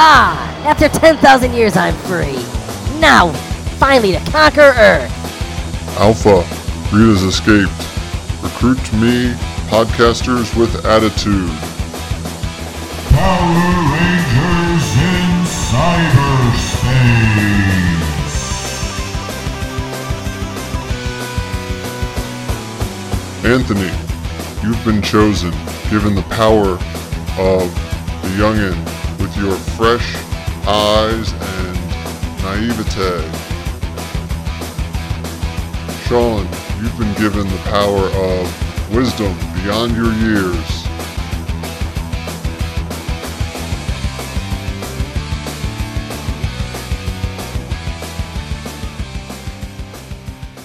Ah! After 10,000 years, I'm free. Now, finally to conquer Earth. Alpha, Rita's escaped. Recruit me, podcasters with attitude. Power Rangers in Cyberspace. Anthony, you've been chosen, given the power of the youngin with your fresh eyes and naivete. Sean, you've been given the power of wisdom beyond your years.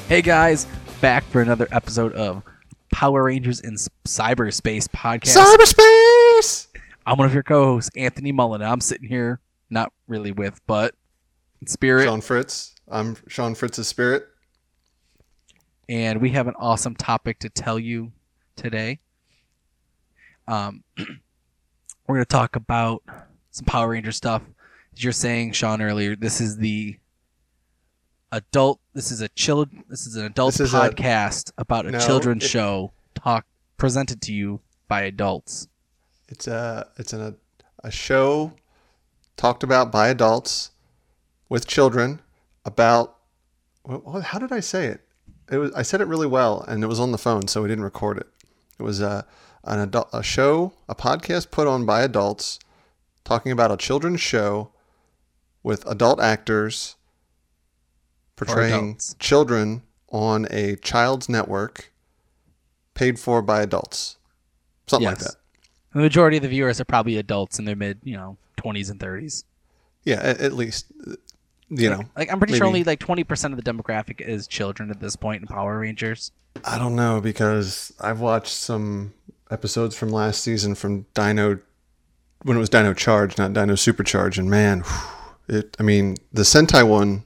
Hey guys, back for another episode of Power Rangers in Cyberspace podcast. Cyberspace! I'm one of your co-hosts, Anthony Mullen. I'm sitting here, not really with, but in spirit. Sean Fritz. I'm Sean Fritz's spirit. And we have an awesome topic to tell you today. We're going to talk about some Power Ranger stuff. As you're saying, Sean, earlier, this is the... This is an adult podcast about a children's show presented to you by adults. It's a show talked about by adults with children about, how did I say it? I said it really well, and it was on the phone, so we didn't record it. It was a podcast put on by adults talking about a children's show with adult actors portraying children on a child's network paid for by adults. Something like that. The majority of the viewers are probably adults in their mid, 20s and 30s. Yeah, at least, I'm pretty sure only 20% of the demographic is children at this point in Power Rangers. I don't know, because I've watched some episodes from last season from when it was Dino Charge, not Dino Supercharge. And man, the Sentai one,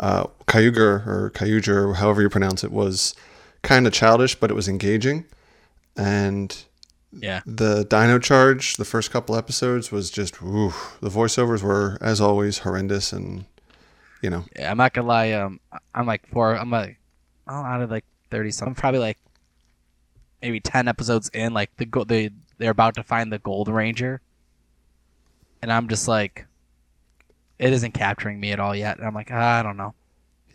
Kyuger, or however you pronounce it, was kind of childish, but it was engaging. And the Dino Charge, the first couple episodes, was just the voiceovers were, as always, horrendous. And yeah, I'm not gonna lie. I'm out of 30 something. I'm probably maybe 10 episodes in. They're about to find the Gold Ranger, and I'm just like, it isn't capturing me at all yet. And I'm like, I don't know.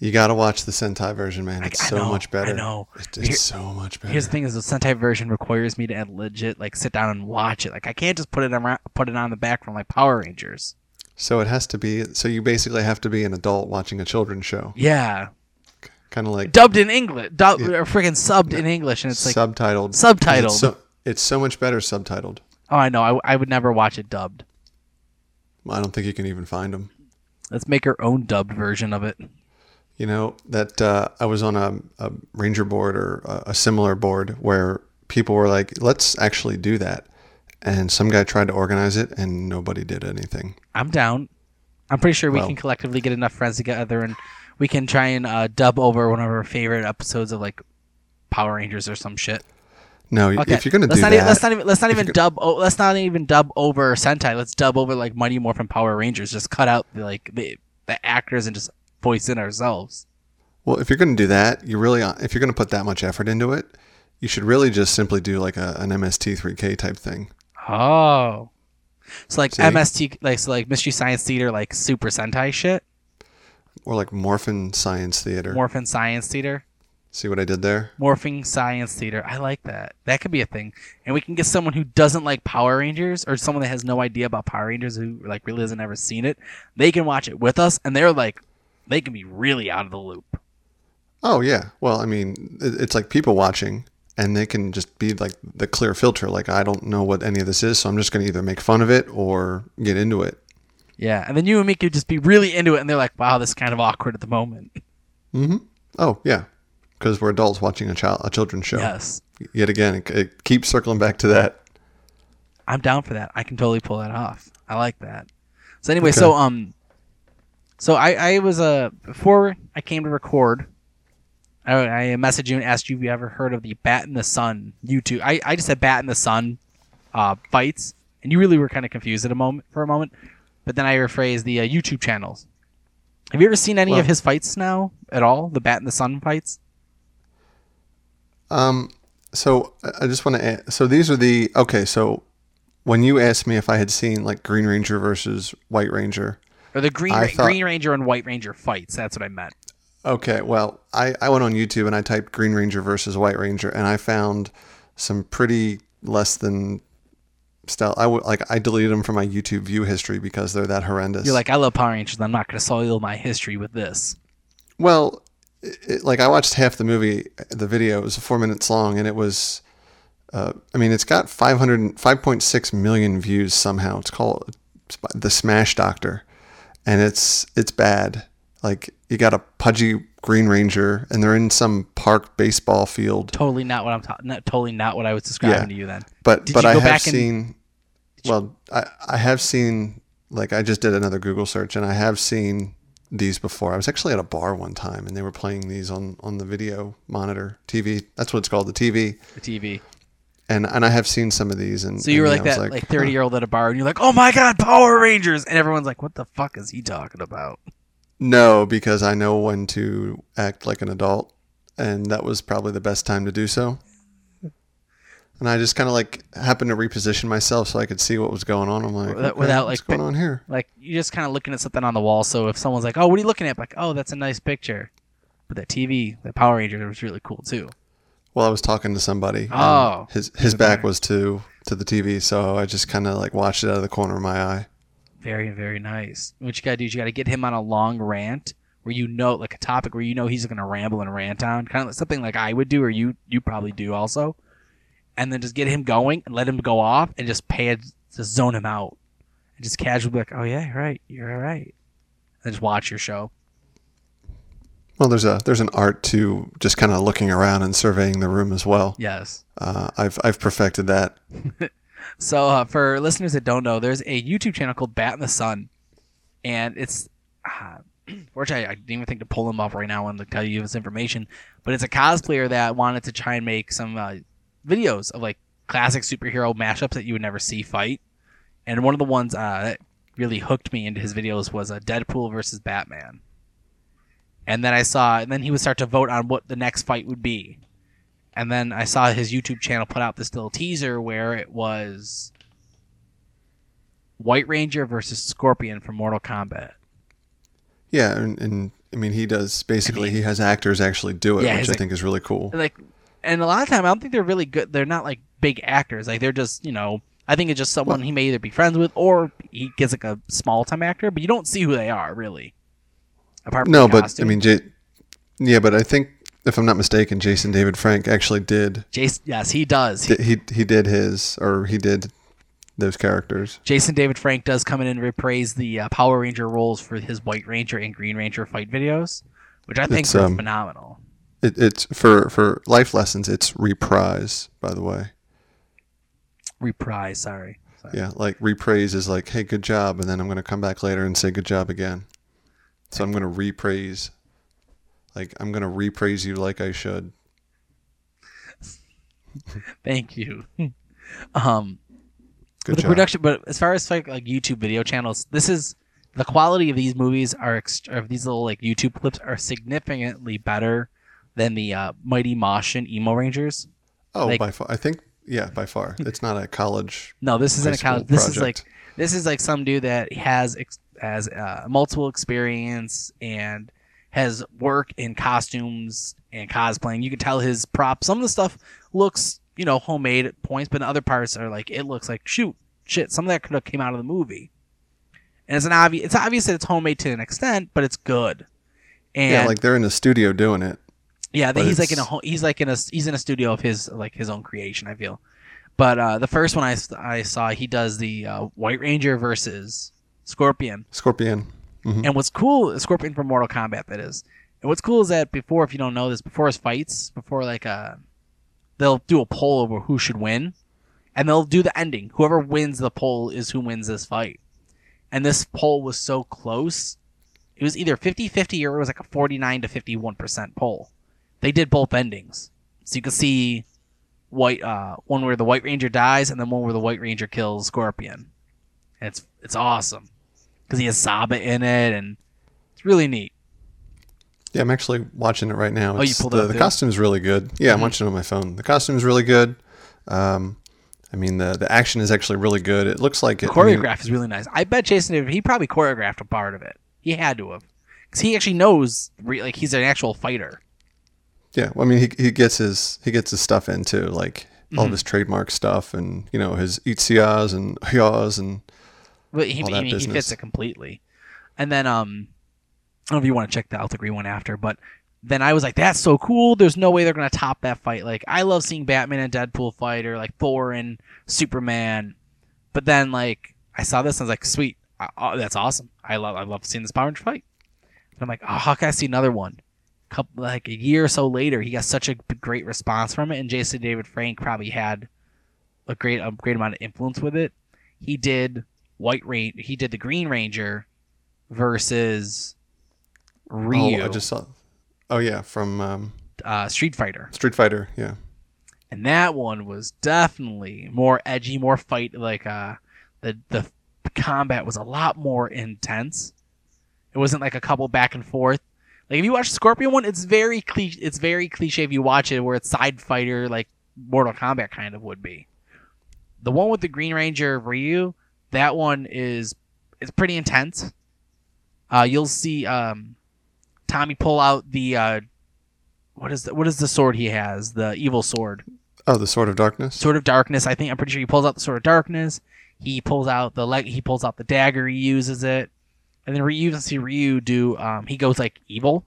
You got to watch the Sentai version, man. It's so much better. I know. It's so much better. Here's the thing is the Sentai version requires me to legit sit down and watch it. I can't just put it on the back from Power Rangers. So it has to be. So you basically have to be an adult watching a children's show. Yeah. Kind of like dubbed in English, or freaking subbed in English, and it's subtitled. Subtitled. It's so much better subtitled. Oh, I know. I would never watch it dubbed. I don't think you can even find them. Let's make our own dubbed version of it. That I was on a Ranger board or a similar board where people were like, let's actually do that. And some guy tried to organize it and nobody did anything. I'm down. I'm pretty sure we can collectively get enough friends together and we can try and dub over one of our favorite episodes of Power Rangers or some shit. No, okay. If you're gonna let's not even dub over Sentai. Let's dub over Mighty Morphin Power Rangers. Just cut out the actors and just voice in ourselves. Well, if you're gonna do that, if you're gonna put that much effort into it, you should really just simply do an MST3K type thing. Oh, so Mystery Science Theater, Super Sentai shit, or Morphin Science Theater. Morphin Science Theater. See what I did there? Morphing Science Theater. I like that. That could be a thing. And we can get someone who doesn't like Power Rangers or someone that has no idea about Power Rangers who really hasn't ever seen it. They can watch it with us and they're they can be really out of the loop. Oh, yeah. Well, I mean, it's people watching and they can just be the clear filter. I don't know what any of this is, so I'm just going to either make fun of it or get into it. Yeah. And then you and me could just be really into it and they're like, wow, this is kind of awkward at the moment. Mm-hmm. Oh, yeah. Because we're adults watching a children's show. Yes. Yet again, it keeps circling back to that. I'm down for that. I can totally pull that off. I like that. So anyway, okay. So I was before I came to record, I messaged you and asked you if you ever heard of the Bat in the Sun YouTube. I just said Bat in the Sun fights, and you really were kind of confused for a moment. But then I rephrase the YouTube channels. Have you ever seen any of his fights now at all? The Bat in the Sun fights? So I just want to add, so these are the, okay, so when you asked me if I had seen like Green Ranger versus White Ranger. Or the Green Ranger and White Ranger fights. That's what I meant. Okay, well, I went on YouTube and I typed Green Ranger versus White Ranger, and I found some pretty less than style. I deleted them from my YouTube view history because they're that horrendous. You're like, I love Power Rangers, and I'm not going to soil my history with this. Well, I watched half the movie, the video. It was 4 minutes long, and it was, it's got 5.6 million views somehow. It's called The Smash Doctor, and it's bad. Like, you got a pudgy Green Ranger, and they're in some park baseball field. Totally not what I'm talking. Totally not what I was describing to you then. But I have seen. Well, I have seen. Like, I just did another Google search, and I have seen these before. I was actually at a bar one time, and they were playing these on the video monitor TV. That's what it's called, the TV. The TV. And I have seen some of these. And so you were like that, like 30-year-old at a bar, and you're like, oh my God, Power Rangers, and everyone's like, what the fuck is he talking about? No, because I know when to act like an adult, and that was probably the best time to do so. And I just kind of happened to reposition myself so I could see what was going on. I'm like, what's going on here? Like, you're just kind of looking at something on the wall. So if someone's like, oh, what are you looking at? I'm like, oh, that's a nice picture. But that TV, that Power Ranger, was really cool too. Well, I was talking to somebody. Oh, his back was to the TV, so I just kind of watched it out of the corner of my eye. Very, very nice. What you got to do is you got to get him on a long rant where a topic where he's going to ramble and rant on, kind of something like I would do or you probably do also. And then just get him going and let him go off and just zone him out. And just casually be like, oh yeah, right, you're all right. And just watch your show. Well, there's an art to just kind of looking around and surveying the room as well. Yes. I've perfected that. So for listeners that don't know, there's a YouTube channel called Bat in the Sun, and it's, fortunately, I didn't even think to pull him up right now and tell you this information, but it's a cosplayer that wanted to try and make some videos of classic superhero mashups that you would never see fight, and one of the ones that really hooked me into his videos was Deadpool versus Batman, and then he would start to vote on what the next fight would be. And then I saw his YouTube channel put out this little teaser where it was White Ranger versus Scorpion from Mortal Kombat. Yeah, and I mean, he does basically. He has actors actually do it, which I think is really cool. And a lot of time, I don't think they're really good. They're not big actors. They're just I think it's just someone he may either be friends with or he gets a small time actor, but you don't see who they are really. Apart from the costume. But I mean, but I think, if I'm not mistaken, Jason David Frank actually did. Yes, he does. He did those characters. Jason David Frank does come in and reprise the Power Ranger roles for his White Ranger and Green Ranger fight videos, which I think are phenomenal. It's for life lessons. It's reprise, by the way. Reprise, sorry. Yeah, reprise is hey, good job, and then I'm going to come back later and say good job again. So I'm going to reprise. I'm going to reprise you like I should. Thank you. Good job. Production, but as far as YouTube video channels, this is the quality of these movies of these little YouTube clips are significantly better than the Mighty Morphin Emo Rangers. Oh, by far. I think by far. It's not a college. No, this isn't a college. This project. This is some dude that has multiple experience and has work in costumes and cosplaying. You can tell his props. Some of the stuff looks, homemade at points, but the other parts are it looks shit. Some of that could have came out of the movie. And it's obvious that it's homemade to an extent, but it's good. And yeah, they're in a studio doing it. Yeah, he's in a studio of his own creation, I feel. But the first one I saw, he does the White Ranger versus Scorpion. Mm-hmm. And what's cool is Scorpion from Mortal Kombat, that is. And what's cool is that before, if you don't know this, before his fights, they'll do a poll over who should win, and they'll do the ending. Whoever wins the poll is who wins this fight. And this poll was so close. It was either 50-50 or it was a 49 to 51% poll. They did both endings. So you can see one where the White Ranger dies and then one where the White Ranger kills Scorpion. And it's awesome. because he has Saba in it, and it's really neat. Yeah, I'm actually watching it right now. It's, oh, you pulled it up. The costume's really good. Yeah, mm-hmm. I'm watching it on my phone. The costume's really good. I mean, the action is actually really good. It looks like it. Choreograph is really nice. I bet Jason David, he probably choreographed a part of it. He had to have, because he actually knows. Like, he's an actual fighter. Yeah, well, I mean, he gets his stuff in too, like all of his trademark stuff, and you know, his itzias and yaws and. But he fits it completely, and then I don't know if you want to check the Altagree one after, but then I was like, that's so cool. There's no way they're going to top that fight. Like, I love seeing Batman and Deadpool fight, or like Thor and Superman. But then, like, I saw this and I was like, sweet. Oh, that's awesome. I love seeing this Power Ranger fight. And I'm like, oh, how can I see another one? Like a year or so later, he got such a great response from it. And Jason David Frank probably had a great amount of influence with it. He did White Ranger. He did the Green Ranger versus Ryu. Oh, I just saw. Oh yeah, from Street Fighter. Street Fighter, yeah. And that one was definitely more edgy, more fight. Like the combat was a lot more intense. It wasn't like a couple back and forth. Like if you watch the Scorpion one, it's very cliche if you watch it, where it's side fighter like Mortal Kombat kind of would be. The one with the Green Ranger Ryu, that one is pretty intense. You'll see. Tommy pull out the what is the sword he has? The evil sword. Oh, the Sword of Darkness. Sword of Darkness. I think, I'm pretty sure he pulls out the Sword of Darkness. He pulls out the dagger. He uses it, and then Ryu, see Ryu do. He goes like evil,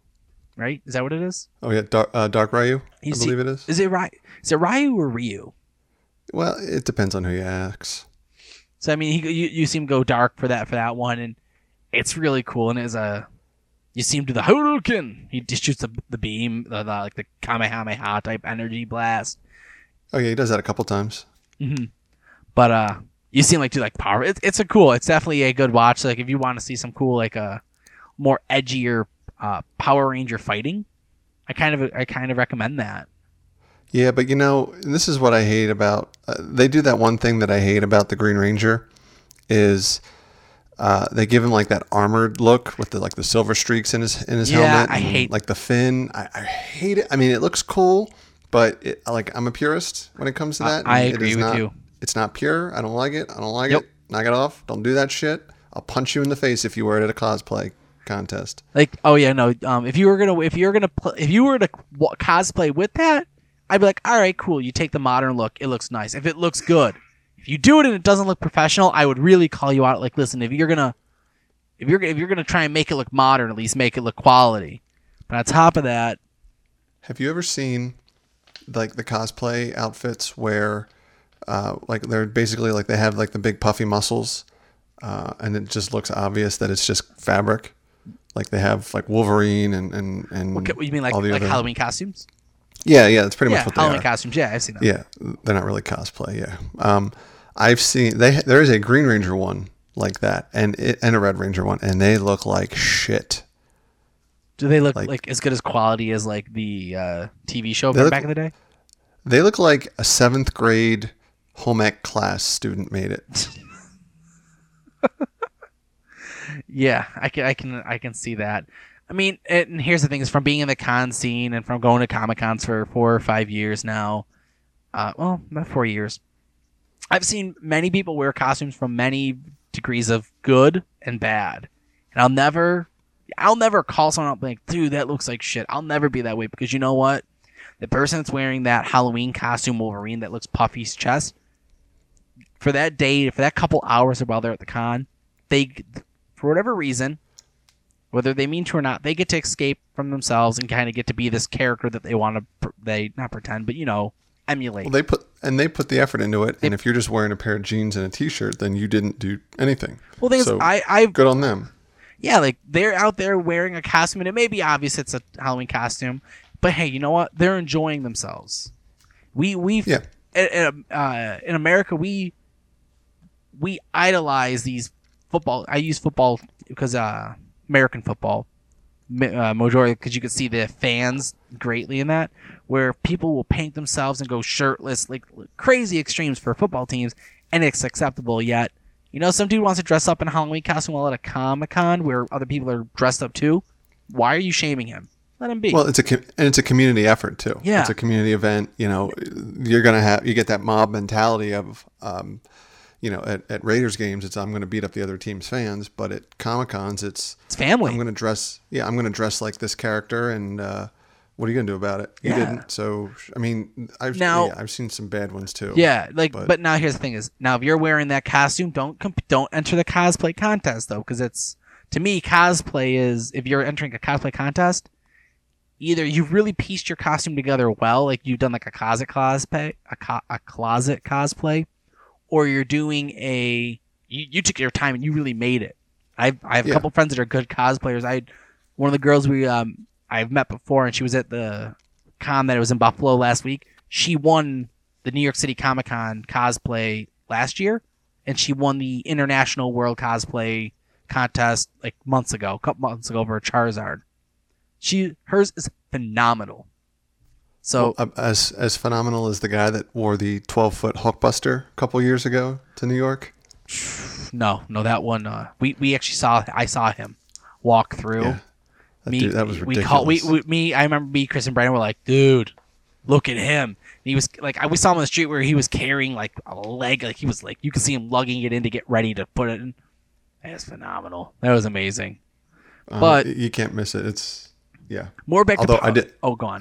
right? Is that what it is? Oh yeah, Dark Ryu. I believe it is. Is it Ryu or Ryu? Well, it depends on who you ask. So I mean, you see him go dark for that one, and it's really cool, and it's a. You see him do the Huracan. He just shoots the beam, like the Kamehameha type energy blast. Oh yeah, he does that a couple times. Mm-hmm. But you see him like do like power. It's definitely a good watch. Like if you want to see some cool, like more edgier Power Ranger fighting, I kind of recommend that. Yeah, but you know, this is what I hate about. They do that one thing that I hate about the Green Ranger, is. They give him like that armored look with the silver streaks in his helmet. Yeah, I hate like the fin. I hate it. I mean, it looks cool, but I'm a purist when it comes to that. I agree with you. It's not pure. I don't like it. Yep. Knock it off. Don't do that shit. I'll punch you in the face if you wear it at a cosplay contest. Like, oh yeah, no. If you were to cosplay with that, I'd be like, all right, cool. You take the modern look. It looks nice. If it looks good. If you do it and it doesn't look professional, I would really call you out. Like, listen, if you're gonna try and make it look modern, at least make it look quality. But on top of that, have you ever seen like the cosplay outfits where like they're basically like they have like the big puffy muscles, and it just looks obvious that it's just fabric. Like they have like Wolverine and what you mean, like all the like other Halloween costumes? Yeah, that's pretty much what they Halloween are. Halloween costumes, yeah, I've seen that. Yeah, they're not really cosplay. Yeah. I've seen there is a Green Ranger one like that, and a Red Ranger one, and they look like shit. Do they look like as good as quality as like the TV show back in the day? They look like a 7th grade home ec class student made it. Yeah, I can see that. I mean, and here's the thing: is from being in the con scene and from going to Comic Cons for 4 or 5 years now, about 4 years. I've seen many people wear costumes from many degrees of good and bad, and I'll never call someone up like, dude, that looks like shit. I'll never be that way, because you know what? The person that's wearing that Halloween costume Wolverine that looks puffy's chest, for that day, for that couple hours while they're at the con, they, for whatever reason, whether they mean to or not, they get to escape from themselves and kind of get to be this character that they want to, they not pretend, but you know, emulate. Well, they put the effort into it, and if you're just wearing a pair of jeans and a t-shirt, then you didn't do anything. Well, good on them. Yeah, like they're out there wearing a costume, and it may be obvious it's a Halloween costume, but hey, you know what? They're enjoying themselves. In America, we idolize these football. I use football because American football. Majority, because you could see the fans greatly in that, where people will paint themselves and go shirtless, like crazy extremes for football teams, and it's acceptable. Yet You know, some dude wants to dress up in a Halloween costume while at a Comic-Con where other people are dressed up too. Why are you shaming him? Let him be. Well, it's a community effort too. Yeah, it's a community event. You know, you get that mob mentality of, you know, at Raiders games, it's I'm going to beat up the other team's fans, but at Comic-Cons, it's family. I'm going to dress like this character, and what are you going to do about it? You didn't. So I mean, I've seen some bad ones too. Yeah, but now here's the thing: if you're wearing that costume, don't enter the cosplay contest though, because it's to me cosplay is if you're entering a cosplay contest. Either you've really pieced your costume together well, like you've done like a closet cosplay, or you're doing you took your time and you really made it. I have a couple friends that are good cosplayers. One of the girls we I've met before, and she was at the con that was in Buffalo last week. She won the New York City Comic Con cosplay last year, and she won the International World Cosplay Contest a couple months ago for Charizard. Hers is phenomenal. So as phenomenal as the guy that wore the 12-foot Hulkbuster a couple years ago to New York. No, that one. We actually saw. I saw him walk through. Yeah, that was ridiculous. I remember me, Chris, and Brandon were like, "Dude, look at him." And he was like, we saw him on the street where he was carrying like a leg. Like he was like, you could see him lugging it in to get ready to put it in. That's phenomenal. That was amazing. But you can't miss it. It's. Yeah. More back to I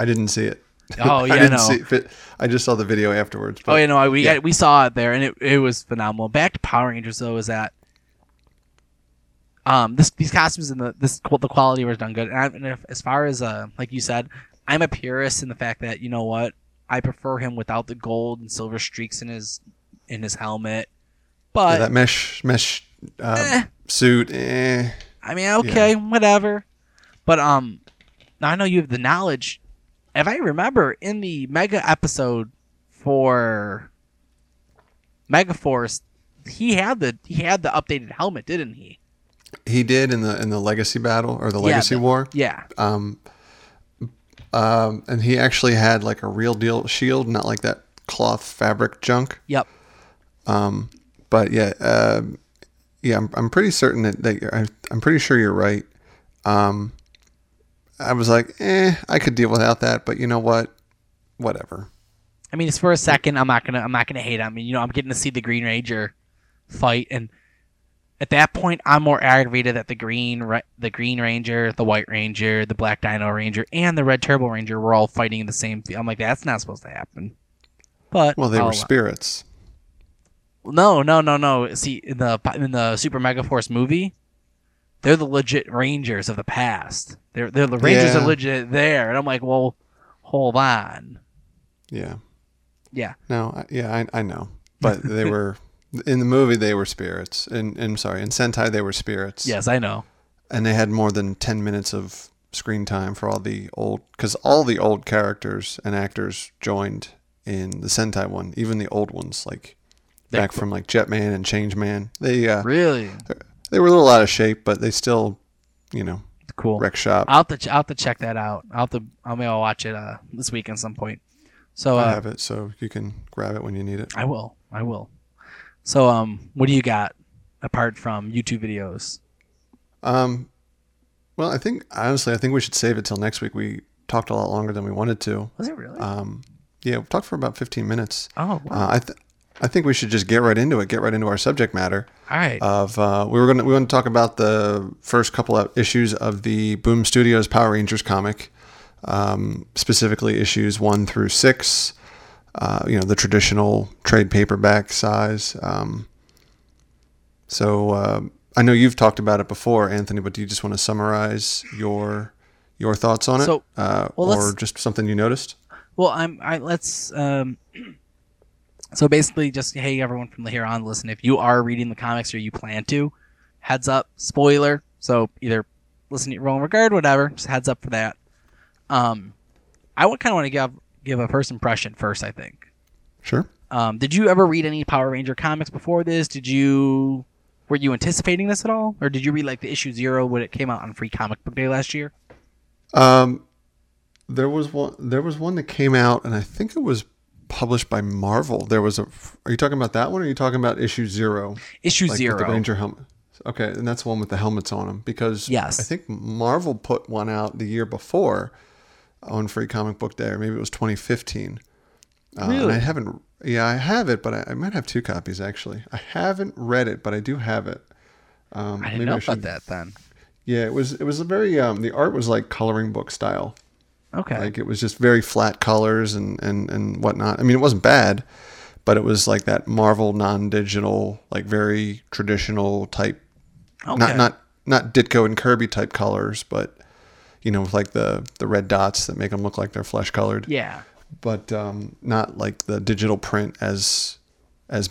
didn't see it. Oh yeah, I just saw the video afterwards. But, we saw it there, and it was phenomenal. Back to Power Rangers though is that these costumes and the quality was done good. And as far as like you said, I'm a purist in the fact that you know what, I prefer him without the gold and silver streaks in his helmet. But that mesh suit. I mean, okay, whatever. But now, I know you have the knowledge. If I remember, in the mega episode for Megaforce, he had the updated helmet, didn't he? He did in the Legacy Battle or the Legacy War. Yeah. And he actually had like a real deal shield, not like that cloth fabric junk. Yep. But yeah, I'm pretty certain I'm pretty sure you're right. I was like, I could deal without that, but you know what? Whatever. I mean, it's for a second. I'm not gonna hate. I mean, you know, I'm getting to see the Green Ranger fight, and at that point, I'm more aggravated that the Green Ranger, the White Ranger, the Black Dino Ranger, and the Red Turbo Ranger were all fighting in the same field. I'm like, that's not supposed to happen. But well, they were spirits. No. See, in the Super Megaforce movie. They're the legit Rangers of the past. They're the Rangers are legit there, and I'm like, well, hold on. Yeah. Yeah. No. Yeah, I know, but they were in the movie. They were spirits, and I'm sorry, in Sentai they were spirits. Yes, I know. And they had more than 10 minutes of screen time for all the old characters and actors joined in the Sentai one, even the old ones like back from like Jetman and Changeman. They really. They were a little out of shape, but they still, you know, cool. Wreck shop. I'll have to check that out. I'll watch it this week at some point. So I have it, so you can grab it when you need it. I will. So what do you got apart from YouTube videos? Well, I think we should save it till next week. We talked a lot longer than we wanted to. Was it really? Yeah, we talked for about 15 minutes. Oh, wow. I think we should just get right into our subject matter. All right. Of we want to talk about the first couple of issues of the Boom Studios Power Rangers comic, specifically issues 1 through 6. You know, the traditional trade paperback size. So I know you've talked about it before, Anthony, but do you just want to summarize your thoughts on it, or just something you noticed? Well, let's. So basically just, hey, everyone from here on, listen, if you are reading the comics or you plan to, heads up, spoiler. So either listen to your own regard, whatever, just heads up for that. I would kind of want to give a first impression first, I think. Sure. Did you ever read any Power Ranger comics before this? Were you anticipating this at all? Or did you read like the issue 0 when it came out on Free Comic Book Day last year? There was one that came out, and I think it was published by Marvel. There was a. Are you talking about that one? Or are you talking about issue zero? Issue zero. With the Ranger helmet. Okay, and that's the one with the helmets on them because yes. I think Marvel put one out the year before on Free Comic Book Day, or maybe it was 2015. Really? And I haven't. Yeah, I have it, but I might have two copies actually. I haven't read it, but I do have it. I didn't know about that then. Yeah, it was a very the art was like coloring book style. Okay. Like it was just very flat colors and whatnot. I mean, it wasn't bad, but it was like that Marvel non-digital, like very traditional type. Okay. Not Ditko and Kirby type colors, but you know, with like the red dots that make them look like they're flesh colored. Yeah. But not like the digital print as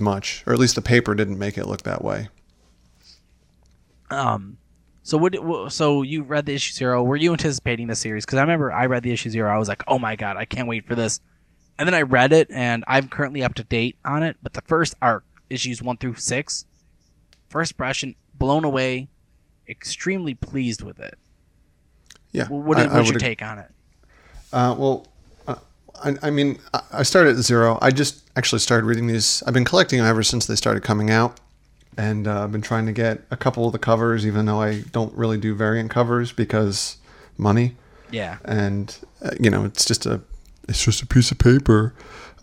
much, or at least the paper didn't make it look that way. So you read the issue zero. Were you anticipating the series? Because I remember I read the issue zero. I was like, oh my God, I can't wait for this. And then I read it, and I'm currently up to date on it. But the first arc, issues 1 through 6, first impression, blown away, extremely pleased with it. Yeah. What's your take on it? I started at zero. I just actually started reading these. I've been collecting them ever since they started coming out. And I've been trying to get a couple of the covers, even though I don't really do variant covers because money. Yeah. And, you know, it's just a piece of paper.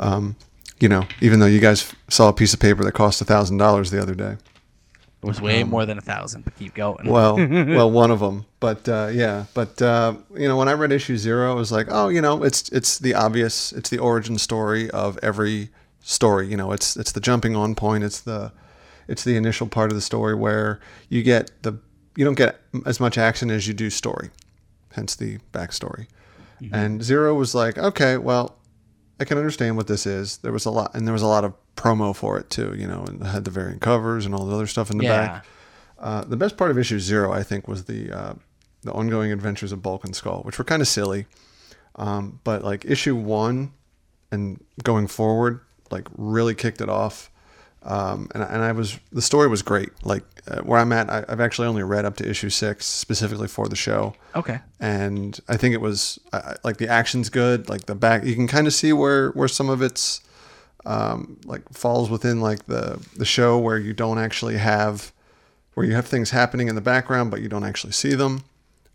You know, even though you guys saw a piece of paper that cost $1,000 the other day. It was way more than 1,000, but keep going. Well, one of them. But, yeah. But, you know, when I read issue zero, I was like, oh, you know, it's the obvious. It's the origin story of every story. You know, it's the jumping on point. It's the initial part of the story where you don't get as much action as you do story, hence the backstory. Mm-hmm. And Zero was like, okay, well, I can understand what this is. There was a lot of promo for it too, you know, and it had the variant covers and all the other stuff in the back. The best part of issue Zero, I think, was the ongoing adventures of Bulk and Skull, which were kind of silly, but like issue 1 and going forward, like really kicked it off. The story was great. Like where I'm at, I've actually only read up to issue 6 specifically for the show. Okay. And I think it was like the action's good, like the back, you can kind of see where some of it's, like falls within like the show where you don't actually have, where you have things happening in the background, but you don't actually see them,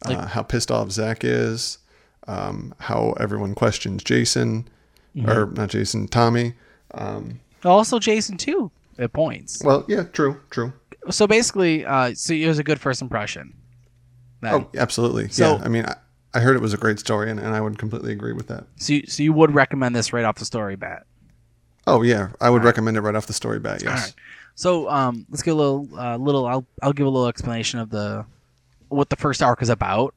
how pissed off Zach is, how everyone questions Jason or not Jason, Tommy, also Jason too. At points. Well, yeah, true. So basically, it was a good first impression. Then. Oh, absolutely. So, yeah, I mean, I heard it was a great story, and I would completely agree with that. So you would recommend this right off the story bat? Oh yeah, I would recommend it right off the story bat. Yes. All right. So let's give a little I'll give a little explanation of what the first arc is about.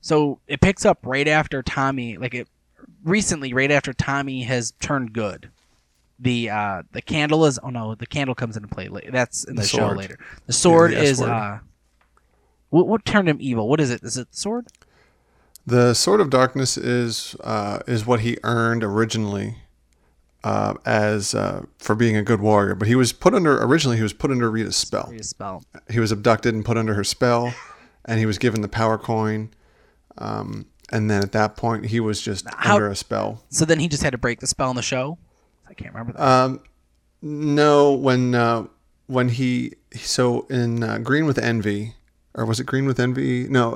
So it picks up right after Tommy, right after Tommy has turned good. The candle is the candle comes into play later. That's in the show later. The sword is what turned him evil? What is it? Is it the sword? The Sword of Darkness is what he earned originally as for being a good warrior, but he was put under Rita's spell. He was abducted and put under her spell, and he was given the power coin. And then at that point he was just under a spell. So then he just had to break the spell in the show? I can't remember that. No, when he... So in Green with Envy, or was it Green with Envy? No,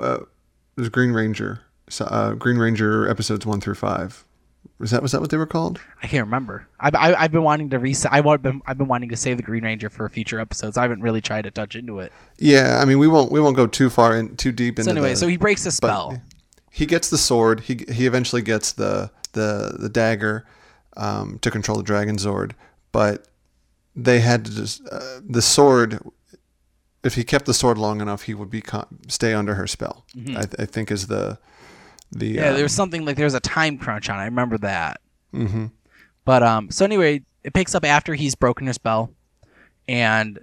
it was Green Ranger. So, Green Ranger episodes 1 through 5. Was that what they were called? I can't remember. I've been wanting to I've been wanting to save the Green Ranger for future episodes. I haven't really tried to touch into it. Yeah, I mean we won't go too far in too deep into. So anyway, so he breaks the spell. He gets the sword. He eventually gets the dagger. To control the Dragon Zord, but they had to just the sword. If he kept the sword long enough, he would stay under her spell. Mm-hmm. I think is the yeah. There's something like there's a time crunch on it. I remember that. Mm-hmm. But so anyway, it picks up after he's broken her spell, and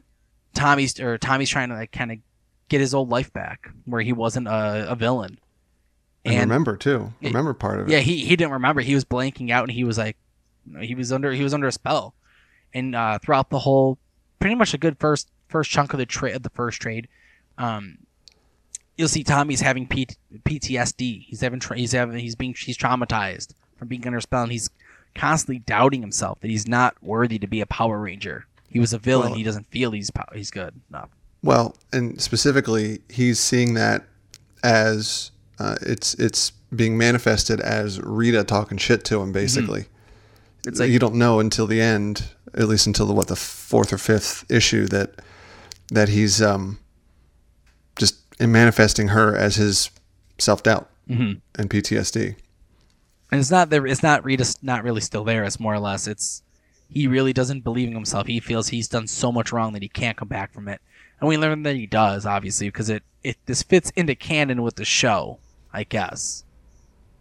Tommy's trying to like kind of get his old life back where he wasn't a villain. And remember part of it. Yeah, he didn't remember. He was blanking out, and he was like. He was under a spell, and throughout the whole, pretty much a good first chunk of the first trade, you'll see Tommy's having PTSD. He's being traumatized from being under a spell, and he's constantly doubting himself that he's not worthy to be a Power Ranger. He was a villain. Well, he doesn't feel he's good enough. Well, and specifically, he's seeing that as it's being manifested as Rita talking shit to him, basically. Mm-hmm. It's like, you don't know until the end, at least until the fourth or fifth issue, that he's just manifesting her as his self-doubt and PTSD. And it's not there. It's not Rita's not really still there. It's more or less he really doesn't believe in himself. He feels he's done so much wrong that he can't come back from it. And we learn that he does, obviously, because this fits into canon with the show, I guess.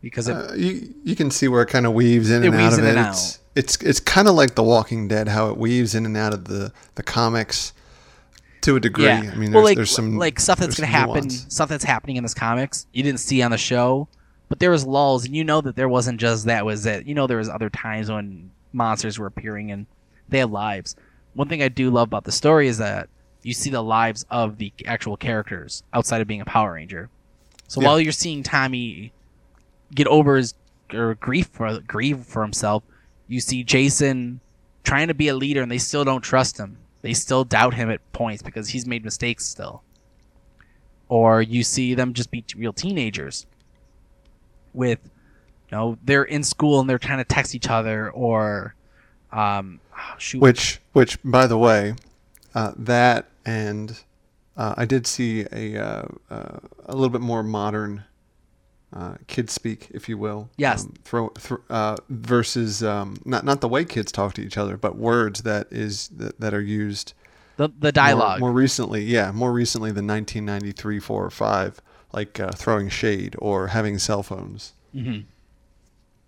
Because you can see where it kind of weaves in and out of it. It's kind of like The Walking Dead, how it weaves in and out of the comics to a degree. Yeah. I mean, there's some stuff that's going to happen, stuff that's happening in this comics you didn't see on the show. But there was lulls, and you know that there wasn't just that was it. You know there was other times when monsters were appearing and they had lives. One thing I do love about the story is that you see the lives of the actual characters outside of being a Power Ranger. So while you're seeing Tommy get over his grieve for himself, you see Jason trying to be a leader, and they still don't trust him. They still doubt him at points because he's made mistakes still. Or you see them just be real teenagers. With, they're in school and they're trying to text each other or, shoot. Which, by the way, that and I did see a little bit more modern kid speak, if you will. Yes. Versus not the way kids talk to each other, but words that are used. The dialogue more recently than 1993, 4 or 5. Like throwing shade or having cell phones. Mm-hmm.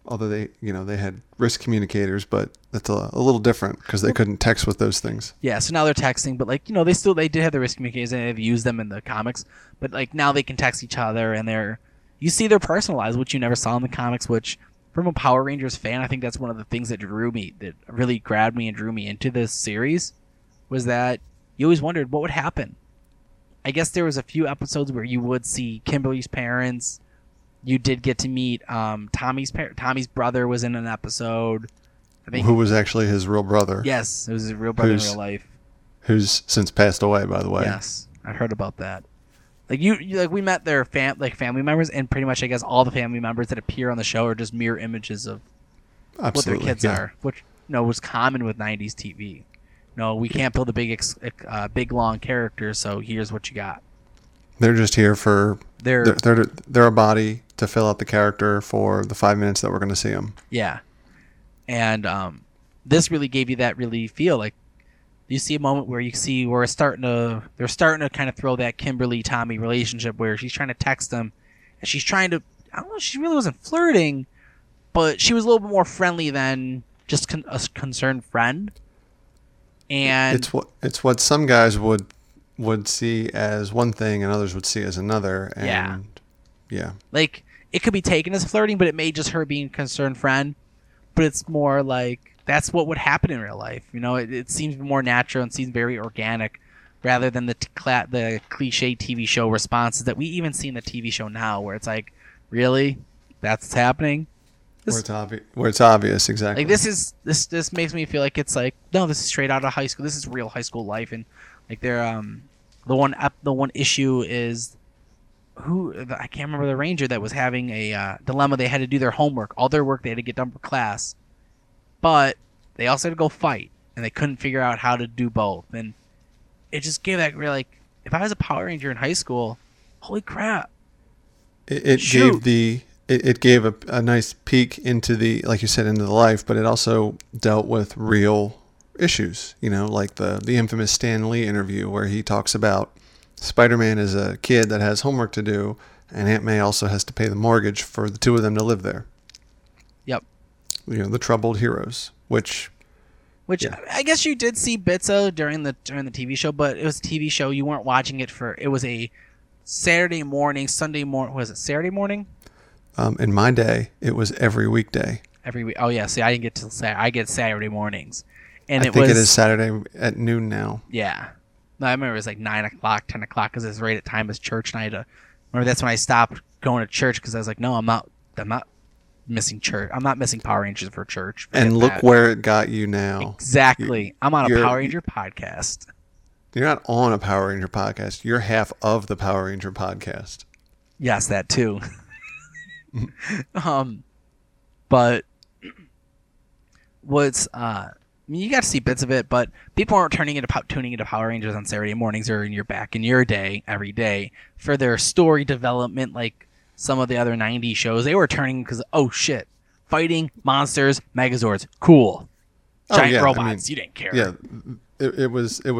Although they had wrist communicators, but that's a little different because they couldn't text with those things. Yeah, so now they're texting, but they did have the wrist communicators and they've used them in the comics. But now they can text each other and you see their personal lives, which you never saw in the comics. Which from a Power Rangers fan, I think that's one of the things that really grabbed me and drew me into this series, was that you always wondered what would happen. I guess there was a few episodes where you would see Kimberly's parents. You did get to meet Tommy's brother was in an episode. I think, who was actually his real brother. Yes, it was his real brother in real life. Who's since passed away, by the way. Yes, I heard about that. We met their family members, and pretty much I guess all the family members that appear on the show are just mirror images of what their kids are, which was common with 90s TV. No, we can't build a big long character. So here's what you got. They're just here for they're a body to fill out the character for the 5 minutes that we're going to see them. Yeah, and this really gave you that really feel like you see a moment where you see where they're starting to kind of throw that Kimberly Tommy relationship where she's trying to text him and she's trying to she really wasn't flirting, but she was a little bit more friendly than just a concerned friend. And it's what some guys would see as one thing and others would see as another. And yeah. Like it could be taken as flirting, but it may just her being a concerned friend. But it's more like that's what would happen in real life. It seems more natural and seems very organic rather than the cliche TV show responses that we even see in the TV show now, where it's like, really, that's what's happening. Where it's obvious, exactly. Like this makes me feel like it's like, no, this is straight out of high school. This is real high school life, and like they're the one issue is I can't remember the ranger that was having a dilemma. They had to do their homework, all their work they had to get done for class, but they also had to go fight, and they couldn't figure out how to do both. And it just gave that real like, if I was a Power Ranger in high school, holy crap! It gave a nice peek into like you said, into the life, but it also dealt with real issues, like the infamous Stan Lee interview where he talks about Spider-Man is a kid that has homework to do, and Aunt May also has to pay the mortgage for the two of them to live there. Yep. The troubled heroes, which yeah. I guess you did see bits of during the TV show, but it was a TV show. You weren't watching it it was a Saturday morning, Sunday morning. Was it Saturday morning? In my day, it was every weekday. Every week. Oh yeah. See, I didn't get till Saturday. I get Saturday mornings, and I think it is Saturday at noon now. Yeah. No, I remember it was like 9 o'clock, 10 o'clock, because it's right at time as church, and I remember that's when I stopped going to church because I was like, no, I'm not. missing church. I'm not missing Power Rangers for church. And look where it got you now. Exactly. I'm on a Power Ranger podcast. You're not on a Power Ranger podcast. You're half of the Power Ranger podcast. Yes, that too. But what's I mean, you got to see bits of it, but people aren't tuning into Power Rangers on Saturday mornings or in your back in your day every day for their story development. Like some of the other 90s shows, they were turning because, oh shit, fighting monsters, Megazords, cool, giant robots. I mean, you didn't care. Yeah,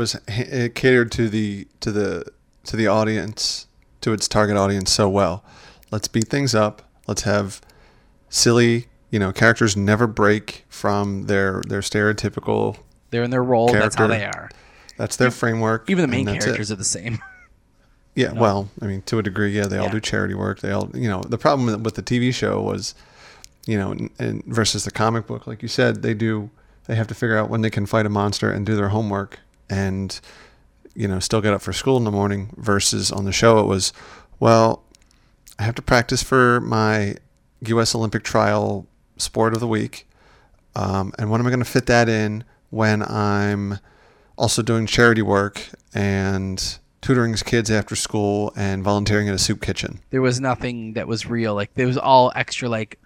it catered to the audience, to its target audience so well. Let's beat things up. Let's have silly. You know, characters never break from their stereotypical. They're in their role. Character. That's how they are. That's their framework. Even the main characters are the same. Yeah, no. Well, I mean, to a degree, yeah, they all do charity work. They all, you know, the problem with the TV show was, you know, and versus the comic book, like you said, they have to figure out when they can fight a monster and do their homework and, you know, still get up for school in the morning. Versus on the show, it was, well, I have to practice for my U.S. Olympic trial sport of the week, and when am I going to fit that in when I'm also doing charity work and tutoring kids after school and volunteering at a soup kitchen? There was nothing that was real. Like, there was all extra, like,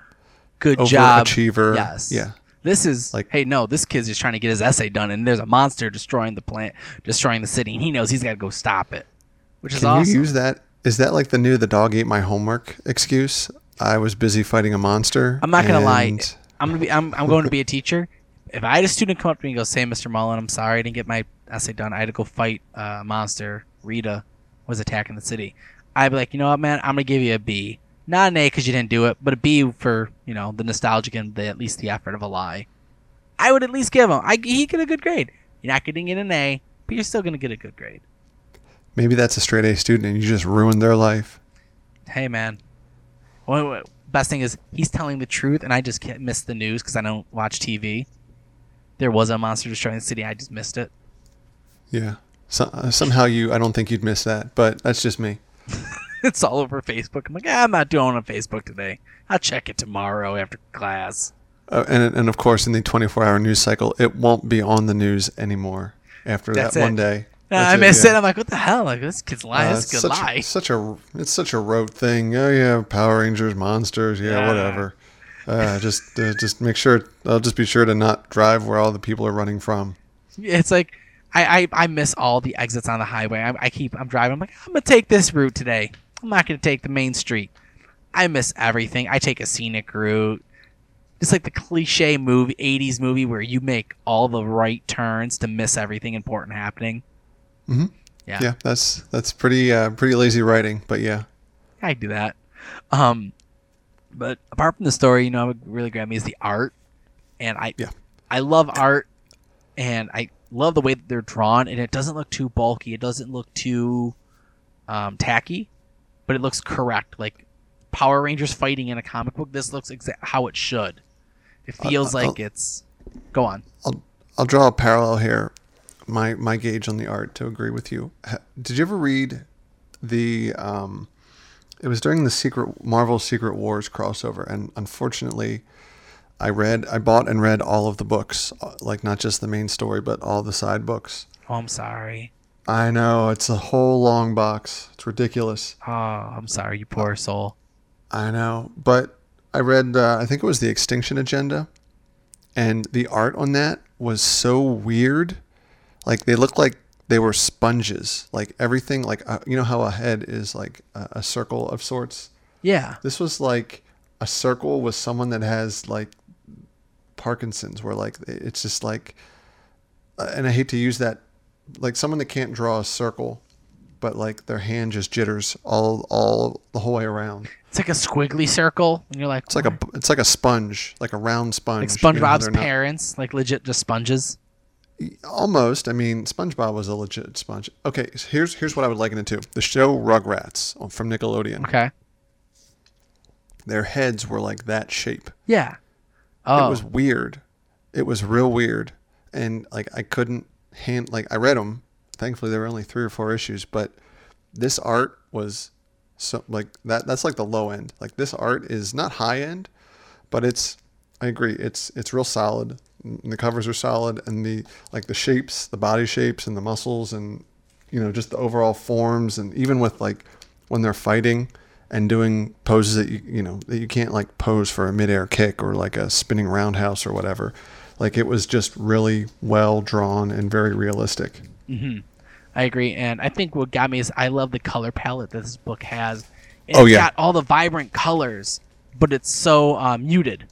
good job. Overachiever. Yes. Yeah. This is like, hey, no, this kid's just trying to get his essay done, and there's a monster destroying the plant, destroying the city, and he knows he's got to go stop it, which is awesome. Can you use that? Is that like the new "the dog ate my homework" excuse? I was busy fighting a monster. I'm not gonna lie. I'm going to be a teacher. If I had a student come up to me and go, "Say, Mr. Mullen, I'm sorry I didn't get my essay done. I had to go fight a monster. Rita was attacking the city." I'd be like, you know what, man? I'm gonna give you a B, not an A because you didn't do it, but a B for, you know, the nostalgic and at least the effort of a lie. I would at least give him. He get a good grade. You're not getting an A, but you're still gonna get a good grade. Maybe that's a straight A student, and you just ruined their life. Hey, man. Best thing is he's telling the truth, and I just can't miss the news because I don't watch TV. There was a monster destroying the city. I just missed it. Yeah. So, somehow I don't think you'd miss that, but that's just me. It's all over Facebook. I'm like, I'm not doing on Facebook today. I'll check it tomorrow after class. And of course, in the 24-hour news cycle, it won't be on the news anymore after that one day. I missed it. I'm like, what the hell? Like, this kid's lying. This kid's lying. It's such a rote thing. Oh yeah, Power Rangers, monsters. Yeah, whatever. Just make sure. I'll just be sure to not drive where all the people are running from. It's like I miss all the exits on the highway. I'm driving. I'm like, I'm gonna take this route today. I'm not gonna take the main street. I miss everything. I take a scenic route. It's like the cliche movie, 80s movie, where you make all the right turns to miss everything important happening. Mm-hmm. Yeah, that's pretty lazy writing, but yeah, I do that. But apart from the story, you know, what really grabbed me is the art, and I love art, and I love the way that they're drawn, and it doesn't look too bulky, it doesn't look too tacky, but it looks correct. Like Power Rangers fighting in a comic book, this looks how it should. It feels Go on. I'll draw a parallel here. My gauge on the art to agree with you. Did you ever read the? It was during the Marvel Secret Wars crossover, and unfortunately, I bought and read all of the books, like not just the main story, but all the side books. Oh, I'm sorry. I know, it's a whole long box. It's ridiculous. Oh, I'm sorry, you poor soul. I know, but I read. I think it was the Extinction Agenda, and the art on that was so weird. Like, they looked like they were sponges. Like, everything, like, you know how a head is like a circle of sorts? Yeah. This was like a circle with someone that has, like, Parkinson's, where, like, it's just like, and I hate to use that, like, someone that can't draw a circle, but, like, their hand just jitters all the whole way around. It's like a squiggly circle, and you're like, it's what? It's like a sponge, like a round sponge. Like SpongeBob's parents, like, legit just sponges. Almost. I mean, SpongeBob was a legit sponge. Okay, so here's what I would liken it to. The show Rugrats from Nickelodeon. Okay. Their heads were like that shape. Yeah. Oh. It was weird. It was real weird. And like I couldn't I read them. Thankfully, there were only 3 or 4 issues, but this art was so like that's like the low end. Like this art is not high end, But it's, I agree, it's real solid. And the covers are solid, and the like the shapes, the body shapes, and the muscles, and just the overall forms, and even with like when they're fighting and doing poses that you can't like pose for a midair kick or like a spinning roundhouse or whatever. Like it was just really well drawn and very realistic. Mm-hmm. I agree, and I think what got me is I love the color palette that this book has. And it's got all the vibrant colors, but it's so muted.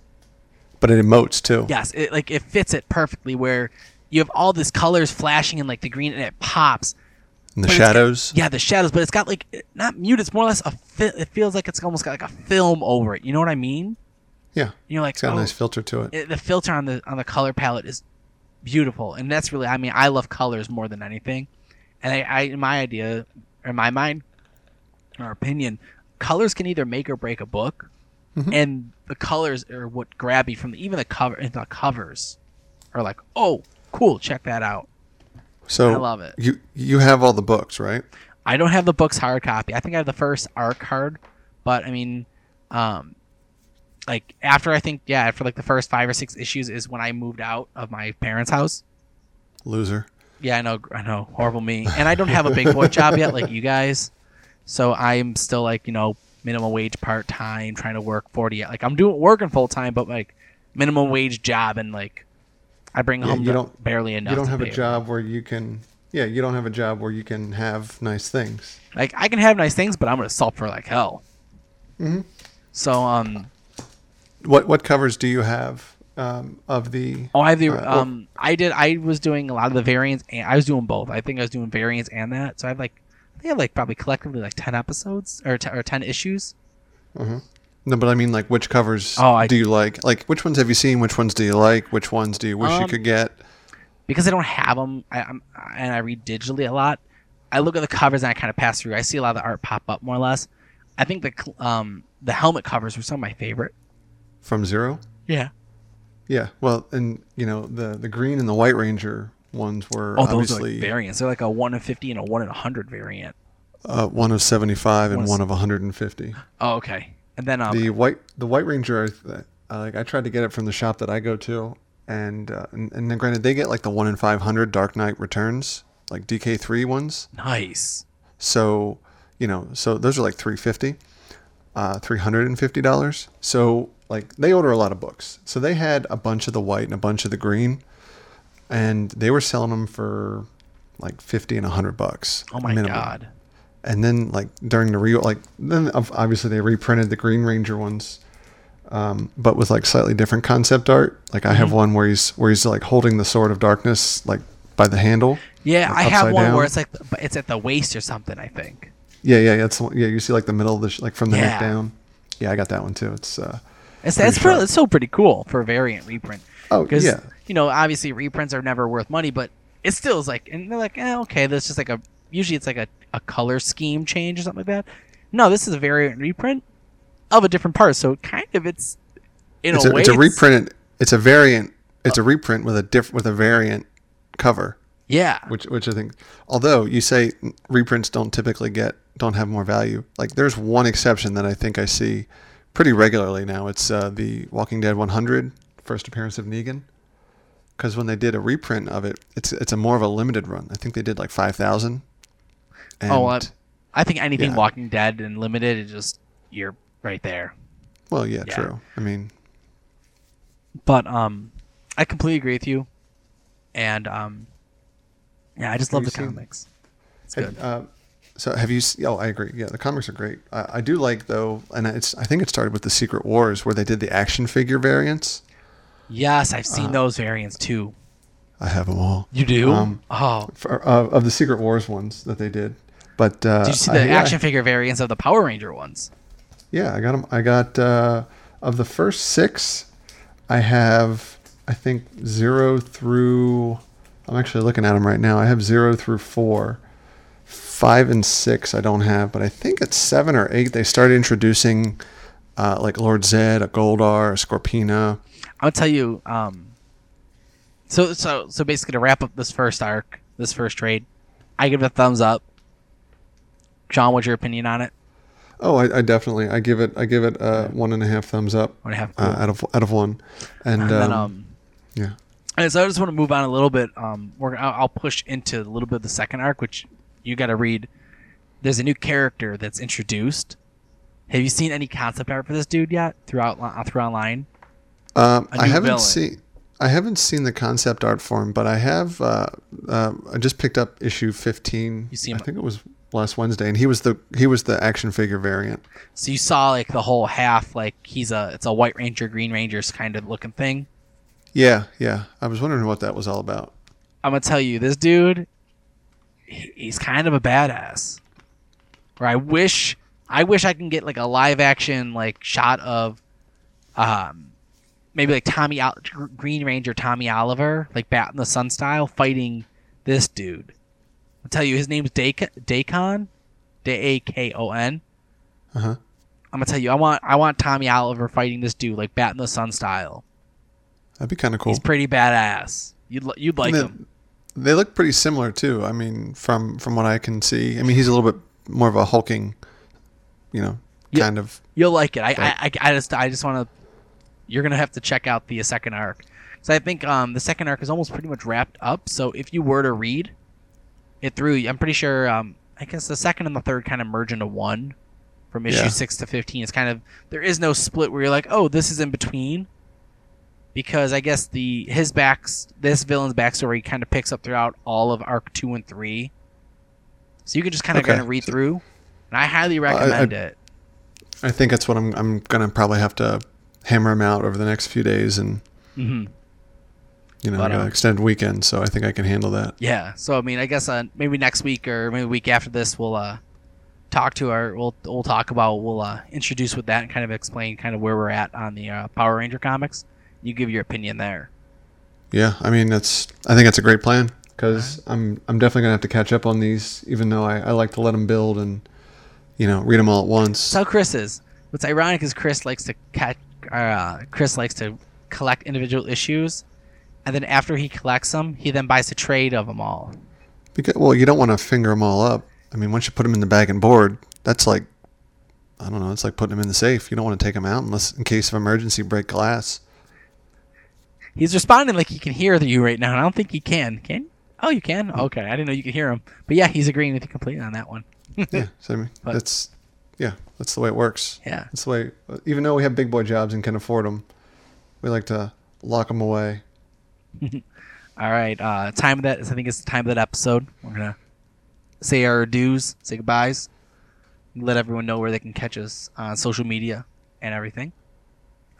But it emotes too. Yes, it fits it perfectly where you have all these colors flashing in like the green and it pops. And the shadows. The shadows, but it's got like not muted. It's more or less it feels like it's almost got like a film over it. You know what I mean? Yeah. And you're like, it's got a nice filter to it. The filter on the color palette is beautiful, and that's really I love colors more than anything, and in my opinion, colors can either make or break a book. Mm-hmm. And the colors are what grab me from even the cover. And the covers are like, oh, cool, check that out. So I love it. You have all the books, right? I don't have the books hard copy. I think I have the first arc hard, but after like the first 5 or 6 issues is when I moved out of my parents' house. Loser. Yeah, I know, horrible me. And I don't have a big boy job yet, like you guys. So I'm still like minimum wage part-time, trying to work 40, like I'm working full-time, but like minimum wage job, and like I bring home barely enough. You don't have a job where you can have nice things. Like I can have nice things, but I'm gonna salt for like hell. Mm-hmm. So what covers do you have of the I have the I was doing a lot of the variants, and I was doing both. I think I was doing variants and that, so I have like they have like probably collectively like 10 episodes or 10 issues. Mm-hmm. No, but I mean like which covers do you like? Like which ones have you seen? Which ones do you like? Which ones do you wish you could get? Because I don't have them, I read digitally a lot. I look at the covers and I kind of pass through. I see a lot of the art pop up more or less. I think the helmet covers were some of my favorite. From Zero? Yeah. Yeah. Well, and the green and the White Ranger ones were obviously those are like variants. They're like a 1 of 50 and a 1 in 100 variant. 1 of 75 and 1 of 150. Oh, okay. And then the White Ranger, like I tried to get it from the shop that I go to, and then granted they get like the 1 in 500 Dark Knight Returns, like DK3 ones. Nice. So those are like $350, $350. So like they order a lot of books. So they had a bunch of the white and a bunch of the green. And they were selling them for like $50 and $100. Oh my minimum. God! And then like during the then obviously they reprinted the Green Ranger ones, but with like slightly different concept art. Like I have one where he's like holding the Sword of Darkness like by the handle. Yeah, like I have one down, where it's like it's at the waist or something, I think. Yeah. You see like the middle of the like from the neck down. Yeah, I got that one too. It's so pretty cool for a variant reprint. Oh, because obviously reprints are never worth money, but it still is like, and they're like, okay, that's just like usually it's like a color scheme change or something like that. No, this is a variant reprint of a different part, so kind of it's a reprint with a variant cover. Yeah, which I think, although you say reprints don't have more value. Like there's one exception that I think I see pretty regularly now. It's the Walking Dead 100. First appearance of Negan, because when they did a reprint of it, it's a more of a limited run. I think they did like 5,000. I think anything Walking Dead and limited is just you're right there. Well, yeah, true. I mean, but I completely agree with you, and I just love the comics. It's good. So have you? Oh, I agree. Yeah, the comics are great. I do like though, and I think it started with the Secret Wars where they did the action figure variants. Yes, I've seen those variants too. I have them all. You do? Of the Secret Wars ones that they did. But did you see the action figure variants of the Power Ranger ones? Yeah, I got them. I got of the first 6. I have, I think 0 through. I'm actually looking at them right now. I have 0 through 4, 5 and 6. I don't have, but I think it's 7 or 8. They started introducing like Lord Zed, a Goldar, a Scorpina. I'll tell you. So basically, to wrap up this first arc, this first trade, I give it a thumbs up. Sean, what's your opinion on it? Oh, I definitely. I give it 1.5 thumbs up. 1.5 cool. out of 1. And then, yeah. And so I just want to move on a little bit. I'll push into a little bit of the second arc, which you got to read. There's a new character that's introduced. Have you seen any concept art for this dude yet through online? I haven't seen the concept art for him, but I have. I just picked up issue 15. You see him? I think it was last Wednesday, and he was the action figure variant. So you saw like the whole half, like it's a White Ranger, Green Rangers kind of looking thing. Yeah. I was wondering what that was all about. I'm gonna tell you, this dude, he's kind of a badass. Where I wish I can get like a live action like shot of, maybe like Green Ranger Tommy Oliver, like Bat in the Sun style, fighting this dude. I'll tell you, his name's Dacon, Dakon. Uh-huh. I'm gonna tell you, I want Tommy Oliver fighting this dude like Bat in the Sun style. That'd be kind of cool. He's pretty badass. You'd like him. They look pretty similar too. I mean, from what I can see, I mean he's a little bit more of a hulking, kind of. You'll like it. I just want to. You're going to have to check out the second arc. So I think the second arc is almost pretty much wrapped up. So if you were to read it through, I'm pretty sure, I guess the second and the third kind of merge into one from issue 6 to 15. It's kind of, there is no split where you're like, oh, this is in between. Because I guess this villain's backstory kind of picks up throughout all of arc 2 and 3. So you can just kind of read through. And I highly recommend it. I think that's what I'm going to probably have to hammer them out over the next few days and extended weekend, so I think I can handle that. Yeah, so I mean, I guess maybe next week or maybe the week after this we'll introduce with that and kind of explain kind of where we're at on the Power Ranger comics. You give your opinion there. Yeah, I mean I think that's a great plan because I'm definitely gonna have to catch up on these, even though I like to let them build and read them all at once. So Chris is. What's ironic is Chris likes to collect individual issues, and then after he collects them, he then buys a trade of them all. Because, well, you don't want to finger them all up. I mean, once you put them in the bag and board, that's like, I don't know, it's like putting them in the safe. You don't want to take them out unless in case of emergency, break glass. He's responding like he can hear you right now, and I don't think he can. Can you? Oh, you can? Okay, I didn't know you could hear him. But yeah, he's agreeing with you completely on that one. Yeah, so I mean, that's the way it works. Yeah. That's the way, even though we have big boy jobs and can afford them, we like to lock them away. All right. I think it's the time of that episode. We're going to say our adieus, say goodbyes, let everyone know where they can catch us on social media and everything.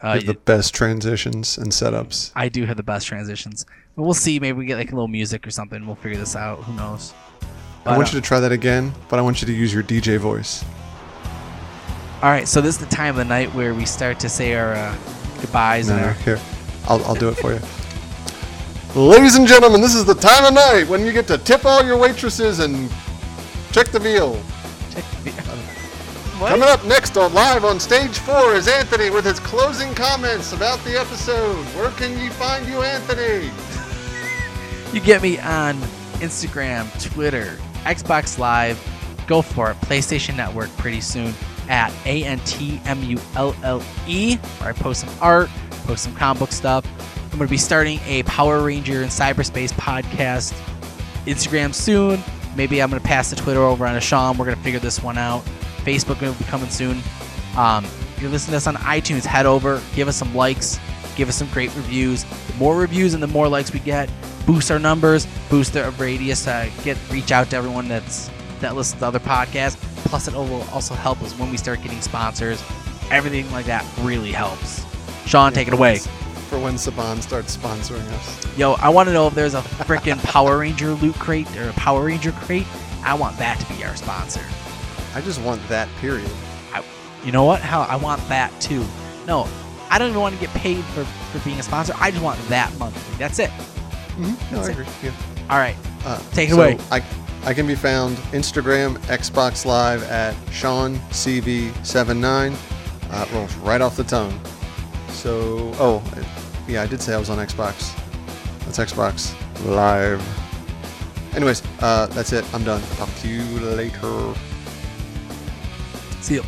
You have the best transitions and setups. I do have the best transitions. But we'll see. Maybe we get like a little music or something. We'll figure this out. Who knows? But I want you to try that again, but I want you to use your DJ voice. All right, so this is the time of the night where we start to say our goodbyes. Here, I'll do it for you. Ladies and gentlemen, this is the time of night when you get to tip all your waitresses and check the veal. Check the veal. Coming up next live on Stage 4 is Anthony with his closing comments about the episode. Where can you find you, Anthony? You get me on Instagram, Twitter, Xbox Live. Go for it. PlayStation Network pretty soon. At ANTMULLE, where I post some art, post some comic book stuff. I'm going to be starting a Power Ranger in Cyberspace podcast Instagram soon. Maybe I'm going to pass the Twitter over on to Sean. We're going to figure this one out. Facebook will be coming soon. If you're listening to us on iTunes, head over, give us some likes, give us some great reviews. The more reviews and the more likes we get, boost our numbers, boost our radius, reach out to everyone that listens to other podcasts. Plus, it will also help us when we start getting sponsors. Everything like that really helps. Sean, take it away. For when Saban starts sponsoring us. Yo, I want to know if there's a freaking Power Ranger loot crate or a Power Ranger crate. I want that to be our sponsor. I just want that, period. You know what? Hell, I want that, too. No, I don't even want to get paid for being a sponsor. I just want that monthly. That's it. Mm-hmm. No, I agree. Yeah. All right. Take it away. I can be found Instagram, Xbox Live at SeanCV79. It rolls right off the tongue. So, I did say I was on Xbox. That's Xbox Live. Anyways, that's it. I'm done. Talk to you later. See you.